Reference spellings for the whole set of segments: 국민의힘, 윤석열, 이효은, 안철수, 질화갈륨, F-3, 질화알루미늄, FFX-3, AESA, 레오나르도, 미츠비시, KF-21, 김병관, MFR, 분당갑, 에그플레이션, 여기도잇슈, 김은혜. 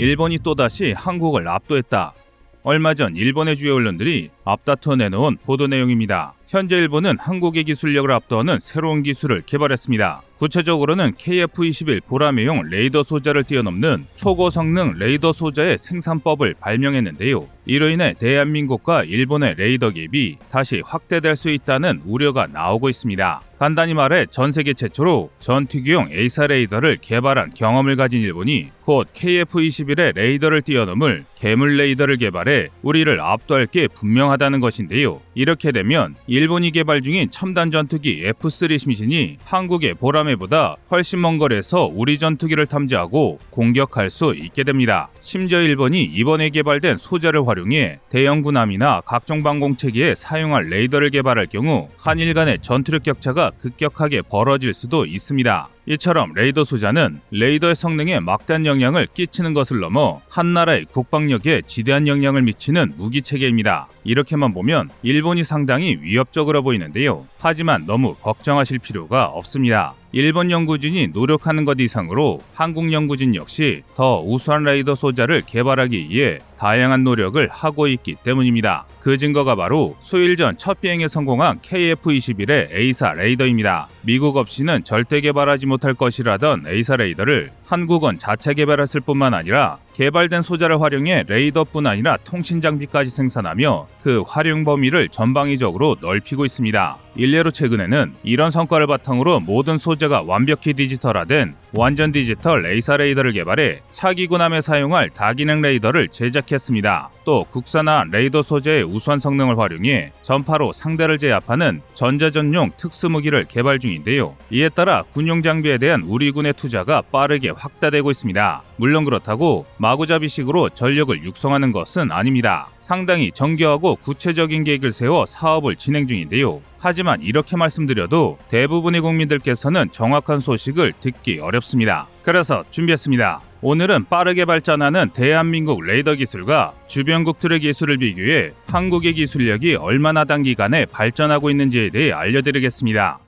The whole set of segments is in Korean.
일본이 또다시 한국을 압도했다. 얼마 전 일본의 주요 언론들이 앞다퉈 내놓은 보도 내용입니다. 현재 일본은 한국의 기술력을 압도하는 새로운 기술을 개발했습니다. 구체적으로는 KF-21 보라매용 레이더 소자를 뛰어넘는 초고성능 레이더 소자의 생산법을 발명했는데요. 이로 인해 대한민국과 일본의 레이더 갭이 다시 확대될 수 있다는 우려가 나오고 있습니다. 간단히 말해 전 세계 최초로 전투기용 AESA 레이더를 개발한 경험을 가진 일본이 곧 KF-21의 레이더를 뛰어넘을 괴물 레이더를 개발해 우리를 압도할 게 분명하다는 것인데요. 이렇게 되면 일본이 개발 중인 첨단 전투기 F-3 심신이 한국의 보라매보다 훨씬 먼 거리에서 우리 전투기를 탐지하고 공격할 수 있게 됩니다. 심지어 일본이 이번에 개발된 소재를 활용해 대형 군함이나 각종 방공체계에 사용할 레이더를 개발할 경우 한일 간의 전투력 격차가 급격하게 벌어질 수도 있습니다. 이처럼 레이더 소자는 레이더의 성능에 막대한 영향을 끼치는 것을 넘어 한 나라의 국방력에 지대한 영향을 미치는 무기체계입니다. 이렇게만 보면 일본이 상당히 위협적으로 보이는데요. 하지만 너무 걱정하실 필요가 없습니다. 일본 연구진이 노력하는 것 이상으로 한국 연구진 역시 더 우수한 레이더 소자를 개발하기 위해 다양한 노력을 하고 있기 때문입니다. 그 증거가 바로 수일 전 첫 비행에 성공한 KF-21의 AESA 레이더입니다. 미국 없이는 절대 개발하지 못할 것이라던 AESA 레이더를 한국은 자체 개발했을 뿐만 아니라 개발된 소자를 활용해 레이더뿐 아니라 통신 장비까지 생산하며 그 활용 범위를 전방위적으로 넓히고 있습니다. 일례로 최근에는 이런 성과를 바탕으로 모든 소재가 완벽히 디지털화된 완전 디지털 AESA 레이더를 개발해 차기 군함에 사용할 다기능 레이더를 제작했습니다. 또 국산화한 레이더 소재의 우수한 성능을 활용해 전파로 상대를 제압하는 전자전용 특수무기를 개발 중인데요. 이에 따라 군용 장비에 대한 우리 군의 투자가 빠르게 확대되고 있습니다. 물론 그렇다고 마구잡이식으로 전력을 육성하는 것은 아닙니다. 상당히 정교하고 구체적인 계획을 세워 사업을 진행 중인데요. 하지만 이렇게 말씀드려도 대부분의 국민들께서는 정확한 소식을 듣기 어렵습니다. 그래서 준비했습니다. 오늘은 빠르게 발전하는 대한민국 레이더 기술과 주변국들의 기술을 비교해 한국의 기술력이 얼마나 단기간에 발전하고 있는지에 대해 알려드리겠습니다.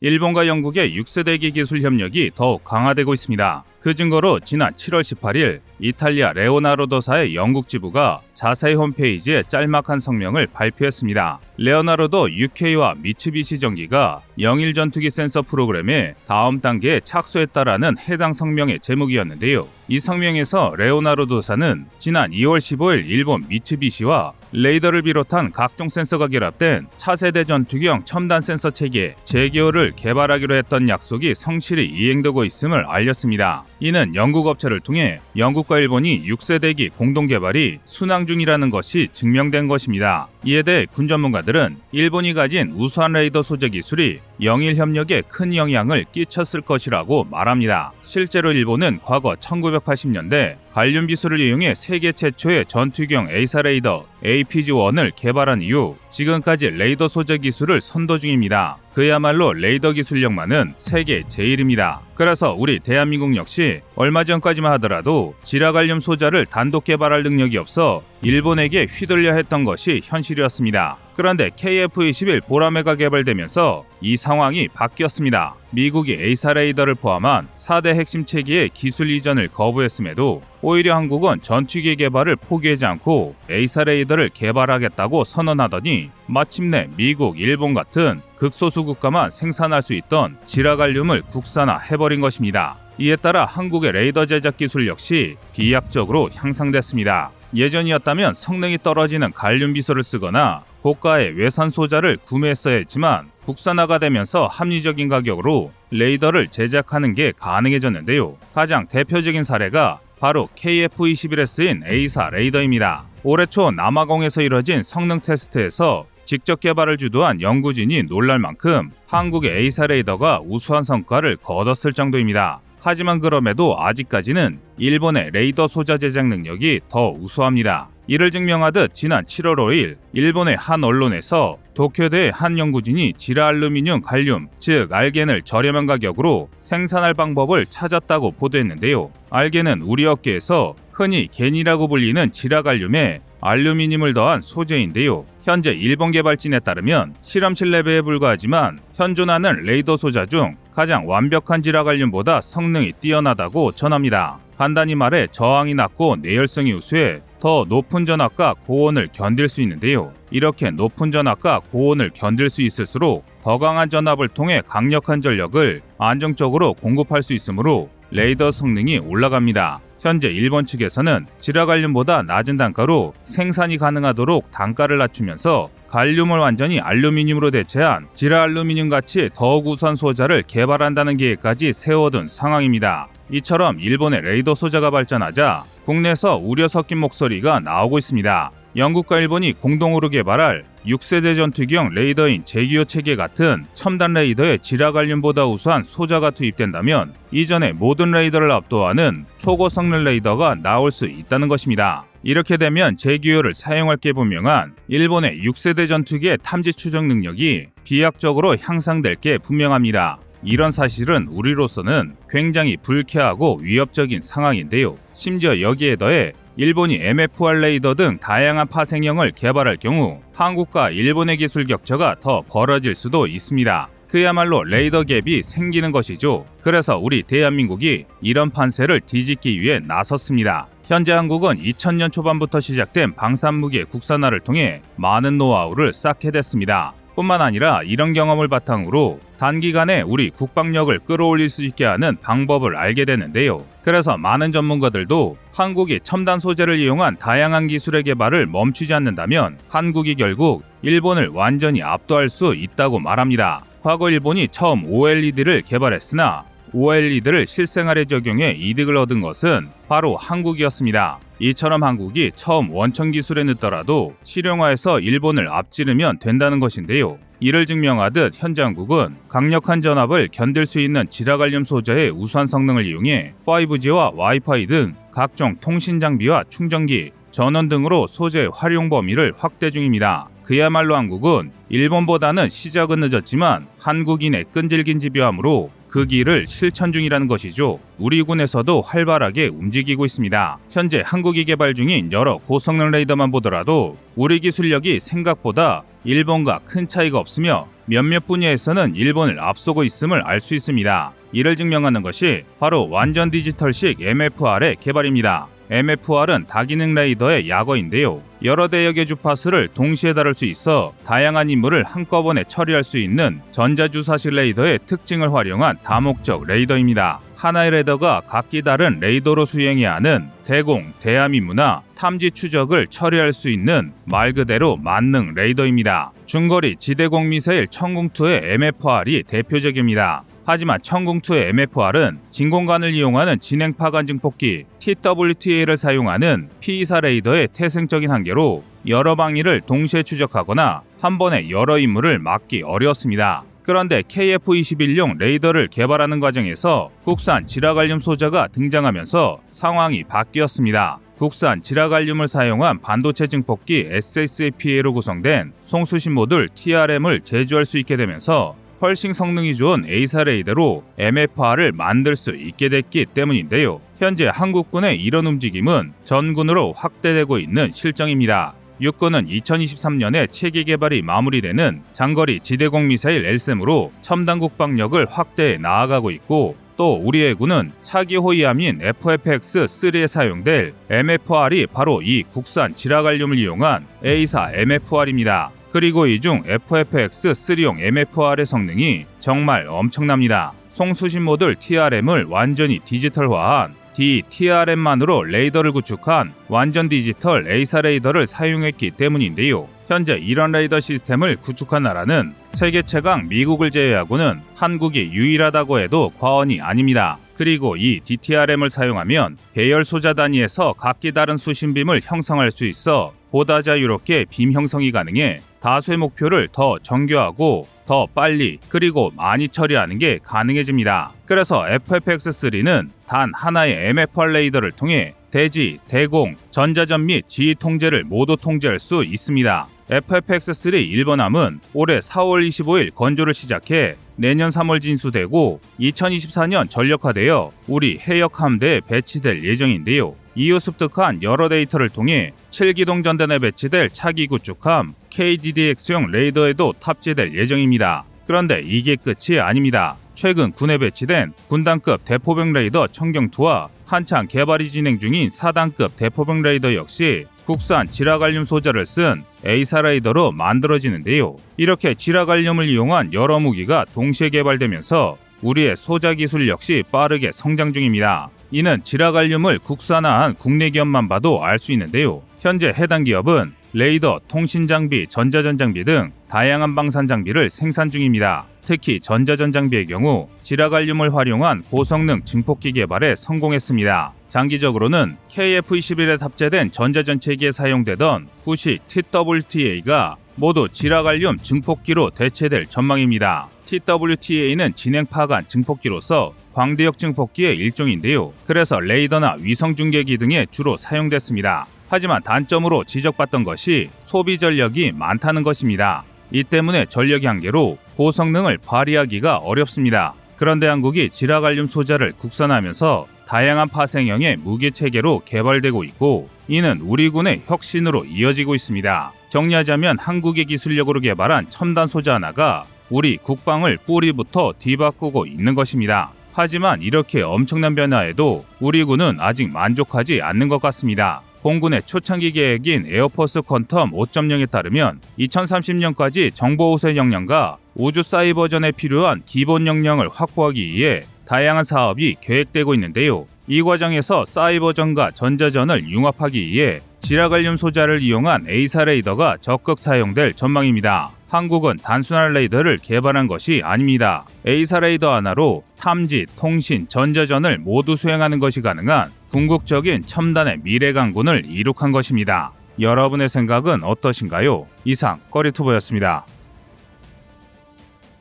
일본과 영국의 6세대기 기술 협력이 더욱 강화되고 있습니다. 그 증거로 지난 7월 18일 이탈리아 레오나르도사의 영국 지부가 자사의 홈페이지에 짤막한 성명을 발표했습니다. 레오나르도 UK와 미츠비시 전기가 영일 전투기 센서 프로그램의 다음 단계에 착수했다라는 해당 성명의 제목이었는데요. 이 성명에서 레오나르도사는 지난 2월 15일 일본 미츠비시와 레이더를 비롯한 각종 센서가 결합된 차세대 전투기형 첨단 센서 체계 제기어를 개발하기로 했던 약속이 성실히 이행되고 있음을 알렸습니다. 이는 영국 업체를 통해 영국과 일본이 6세대기 공동 개발이 순항 중이라는 것이 증명된 것입니다. 이에 대해 군 전문가들은 일본이 가진 우수한 레이더 소재 기술이 영일 협력에 큰 영향을 끼쳤을 것이라고 말합니다. 실제로 일본은 과거 1980년대 갈륨 기술을 이용해 세계 최초의 전투기용 AESA 레이더 APG-1을 개발한 이후 지금까지 레이더 소재 기술을 선도 중입니다. 그야말로 레이더 기술력만은 세계 제1입니다. 그래서 우리 대한민국 역시 얼마 전까지만 하더라도 질화갈륨 소자를 단독 개발할 능력이 없어 일본에게 휘둘려 했던 것이 현실이었습니다. 그런데 KF-21 보라매가 개발되면서 이 상황이 바뀌었습니다. 미국이 AESA 레이더를 포함한 4대 핵심 체계의 기술 이전을 거부했음에도 오히려 한국은 전투기 개발을 포기하지 않고 AESA 레이더를 개발하겠다고 선언하더니 마침내 미국, 일본 같은 극소수 국가만 생산할 수 있던 질화갈륨을 국산화해버린 것입니다. 이에 따라 한국의 레이더 제작 기술 역시 비약적으로 향상됐습니다. 예전이었다면 성능이 떨어지는 갈륨 비소를 쓰거나 고가의 외산 소자를 구매했어야 했지만 국산화가 되면서 합리적인 가격으로 레이더를 제작하는 게 가능해졌는데요. 가장 대표적인 사례가 바로 KF-21에 쓰인 AESA 레이더입니다. 올해 초 남아공에서 이뤄진 성능 테스트에서 직접 개발을 주도한 연구진이 놀랄 만큼 한국의 AESA 레이더가 우수한 성과를 거뒀을 정도입니다. 하지만 그럼에도 아직까지는 일본의 레이더 소자 제작 능력이 더 우수합니다. 이를 증명하듯 지난 7월 5일 일본의 한 언론에서 도쿄대 한 연구진이 질화알루미늄 갈륨, 즉 알겐을 저렴한 가격으로 생산할 방법을 찾았다고 보도했는데요. 알겐은 우리 업계에서 흔히 겐이라고 불리는 질화갈륨에 알루미늄을 더한 소재인데요. 현재 일본 개발진에 따르면 실험실 레벨에 불과하지만 현존하는 레이더 소자 중 가장 완벽한 질화갈륨보다 성능이 뛰어나다고 전합니다. 간단히 말해 저항이 낮고 내열성이 우수해 더 높은 전압과 고온을 견딜 수 있는데요. 이렇게 높은 전압과 고온을 견딜 수 있을수록 더 강한 전압을 통해 강력한 전력을 안정적으로 공급할 수 있으므로 레이더 성능이 올라갑니다. 현재 일본 측에서는 질화갈륨보다 낮은 단가로 생산이 가능하도록 단가를 낮추면서 갈륨을 완전히 알루미늄으로 대체한 질화알루미늄 같이 더욱 우수한 소자를 개발한다는 계획까지 세워둔 상황입니다. 이처럼 일본의 레이더 소자가 발전하자 국내에서 우려 섞인 목소리가 나오고 있습니다. 영국과 일본이 공동으로 개발할 6세대 전투기용 레이더인 제기요 체계 같은 첨단 레이더에 질화갈륨보다 우수한 소자가 투입된다면 이전의 모든 레이더를 압도하는 초고성능 레이더가 나올 수 있다는 것입니다. 이렇게 되면 제기요를 사용할 게 분명한 일본의 6세대 전투기의 탐지 추적 능력이 비약적으로 향상될 게 분명합니다. 이런 사실은 우리로서는 굉장히 불쾌하고 위협적인 상황인데요. 심지어 여기에 더해 일본이 MFR 레이더 등 다양한 파생형을 개발할 경우 한국과 일본의 기술 격차가 더 벌어질 수도 있습니다. 그야말로 레이더 갭이 생기는 것이죠. 그래서 우리 대한민국이 이런 판세를 뒤집기 위해 나섰습니다. 현재 한국은 2000년 초반부터 시작된 방산무기의 국산화를 통해 많은 노하우를 쌓게 됐습니다. 뿐만 아니라 이런 경험을 바탕으로 단기간에 우리 국방력을 끌어올릴 수 있게 하는 방법을 알게 되는데요. 그래서 많은 전문가들도 한국이 첨단 소재를 이용한 다양한 기술의 개발을 멈추지 않는다면 한국이 결국 일본을 완전히 압도할 수 있다고 말합니다. 과거 일본이 처음 OLED를 개발했으나 OLED를 실생활에 적용해 이득을 얻은 것은 바로 한국이었습니다. 이처럼 한국이 처음 원천 기술에 늦더라도 실용화해서 일본을 앞지르면 된다는 것인데요. 이를 증명하듯 현재 한국은 강력한 전압을 견딜 수 있는 질화갈륨 소재의 우수한 성능을 이용해 5G와 와이파이 등 각종 통신 장비와 충전기, 전원 등으로 소재의 활용 범위를 확대 중입니다. 그야말로 한국은 일본보다는 시작은 늦었지만 한국인의 끈질긴 집요함으로 그 길을 실천 중이라는 것이죠. 우리 군에서도 활발하게 움직이고 있습니다. 현재 한국이 개발 중인 여러 고성능 레이더만 보더라도 우리 기술력이 생각보다 일본과 큰 차이가 없으며 몇몇 분야에서는 일본을 앞서고 있음을 알 수 있습니다. 이를 증명하는 것이 바로 완전 디지털식 MFR의 개발입니다. MFR은 다기능 레이더의 약어인데요. 여러 대역의 주파수를 동시에 다룰 수 있어 다양한 임무를 한꺼번에 처리할 수 있는 전자주사식 레이더의 특징을 활용한 다목적 레이더입니다. 하나의 레이더가 각기 다른 레이더로 수행해야 하는 대공, 대함 임무나 탐지 추적을 처리할 수 있는 말 그대로 만능 레이더입니다. 중거리 지대공 미사일 천궁2의 MFR이 대표적입니다. 하지만 천궁2의 MFR은 진공관을 이용하는 진행파간 증폭기 TWTA를 사용하는 P24 레이더의 태생적인 한계로 여러 방위를 동시에 추적하거나 한 번에 여러 임무를 막기 어려웠습니다. 그런데 KF-21용 레이더를 개발하는 과정에서 국산 질화갈륨 소자가 등장하면서 상황이 바뀌었습니다. 국산 질화갈륨을 사용한 반도체 증폭기 SSPA로 구성된 송수신 모듈 TRM을 제조할 수 있게 되면서 훨씬 성능이 좋은 AESA 레이더로 MFR을 만들 수 있게 됐기 때문인데요. 현재 한국군의 이런 움직임은 전군으로 확대되고 있는 실정입니다. 육군은 2023년에 체계 개발이 마무리되는 장거리 지대공 미사일 LSAM으로 첨단 국방력을 확대해 나아가고 있고, 또 우리 해군은 차기 호위함인 FFX-3에 사용될 MFR이 바로 이 국산 질화갈륨을 이용한 AESA MFR입니다. 그리고 이 중 FFX-3용 MFR의 성능이 정말 엄청납니다. 송수신 모듈 TRM을 완전히 디지털화한 DTRM만으로 레이더를 구축한 완전 디지털 AESA 레이더를 사용했기 때문인데요. 현재 이런 레이더 시스템을 구축한 나라는 세계 최강 미국을 제외하고는 한국이 유일하다고 해도 과언이 아닙니다. 그리고 이 DTRM을 사용하면 배열 소자 단위에서 각기 다른 수신빔을 형성할 수 있어 보다 자유롭게 빔 형성이 가능해 다수의 목표를 더 정교하고 더 빨리 그리고 많이 처리하는 게 가능해집니다. 그래서 FFX-3는 단 하나의 MFR 레이더를 통해 대지, 대공, 전자전 및 지휘 통제를 모두 통제할 수 있습니다. FFX-3 1번함은 올해 4월 25일 건조를 시작해 내년 3월 진수되고 2024년 전력화되어 우리 해역함대에 배치될 예정인데요. 이후 습득한 여러 데이터를 통해 7기동 전단에 배치될 차기 구축함 KDDX용 레이더에도 탑재될 예정입니다. 그런데 이게 끝이 아닙니다. 최근 군에 배치된 군단급 대포병 레이더 청경2와 한창 개발이 진행 중인 4단급 대포병 레이더 역시 국산 질화갈륨 소재를 쓴 AESA 레이더로 만들어지는데요. 이렇게 질화갈륨을 이용한 여러 무기가 동시에 개발되면서 우리의 소자 기술 역시 빠르게 성장 중입니다. 이는 질화갈륨을 국산화한 국내 기업만 봐도 알 수 있는데요. 현재 해당 기업은 레이더, 통신장비, 전자전장비 등 다양한 방산장비를 생산 중입니다. 특히 전자전장비의 경우 질화갈륨을 활용한 고성능 증폭기 개발에 성공했습니다. 장기적으로는 KF-21에 탑재된 전자전체기에 사용되던 후식 TWTA가 모두 질화갈륨 증폭기로 대체될 전망입니다. TWTA는 진행 파간 증폭기로서 광대역 증폭기의 일종인데요. 그래서 레이더나 위성 중계기 등에 주로 사용됐습니다. 하지만 단점으로 지적받던 것이 소비 전력이 많다는 것입니다. 이 때문에 전력의 한계로 고성능을 발휘하기가 어렵습니다. 그런데 한국이 질화갈륨 소자를 국산화하면서 다양한 파생형의 무기체계로 개발되고 있고, 이는 우리 군의 혁신으로 이어지고 있습니다. 정리하자면 한국의 기술력으로 개발한 첨단 소자 하나가 우리 국방을 뿌리부터 뒤바꾸고 있는 것입니다. 하지만 이렇게 엄청난 변화에도 우리 군은 아직 만족하지 않는 것 같습니다. 공군의 초창기 계획인 에어포스 퀀텀 5.0에 따르면 2030년까지 정보우세 역량과 우주 사이버전에 필요한 기본 역량을 확보하기 위해 다양한 사업이 계획되고 있는데요. 이 과정에서 사이버전과 전자전을 융합하기 위해 질화갈륨 소자를 이용한 AESA 레이더가 적극 사용될 전망입니다. 한국은 단순한 레이더를 개발한 것이 아닙니다. AESA 레이더 하나로 탐지, 통신, 전자전을 모두 수행하는 것이 가능한 궁극적인 첨단의 미래 강군을 이룩한 것입니다. 여러분의 생각은 어떠신가요? 이상 꺼리투브였습니다.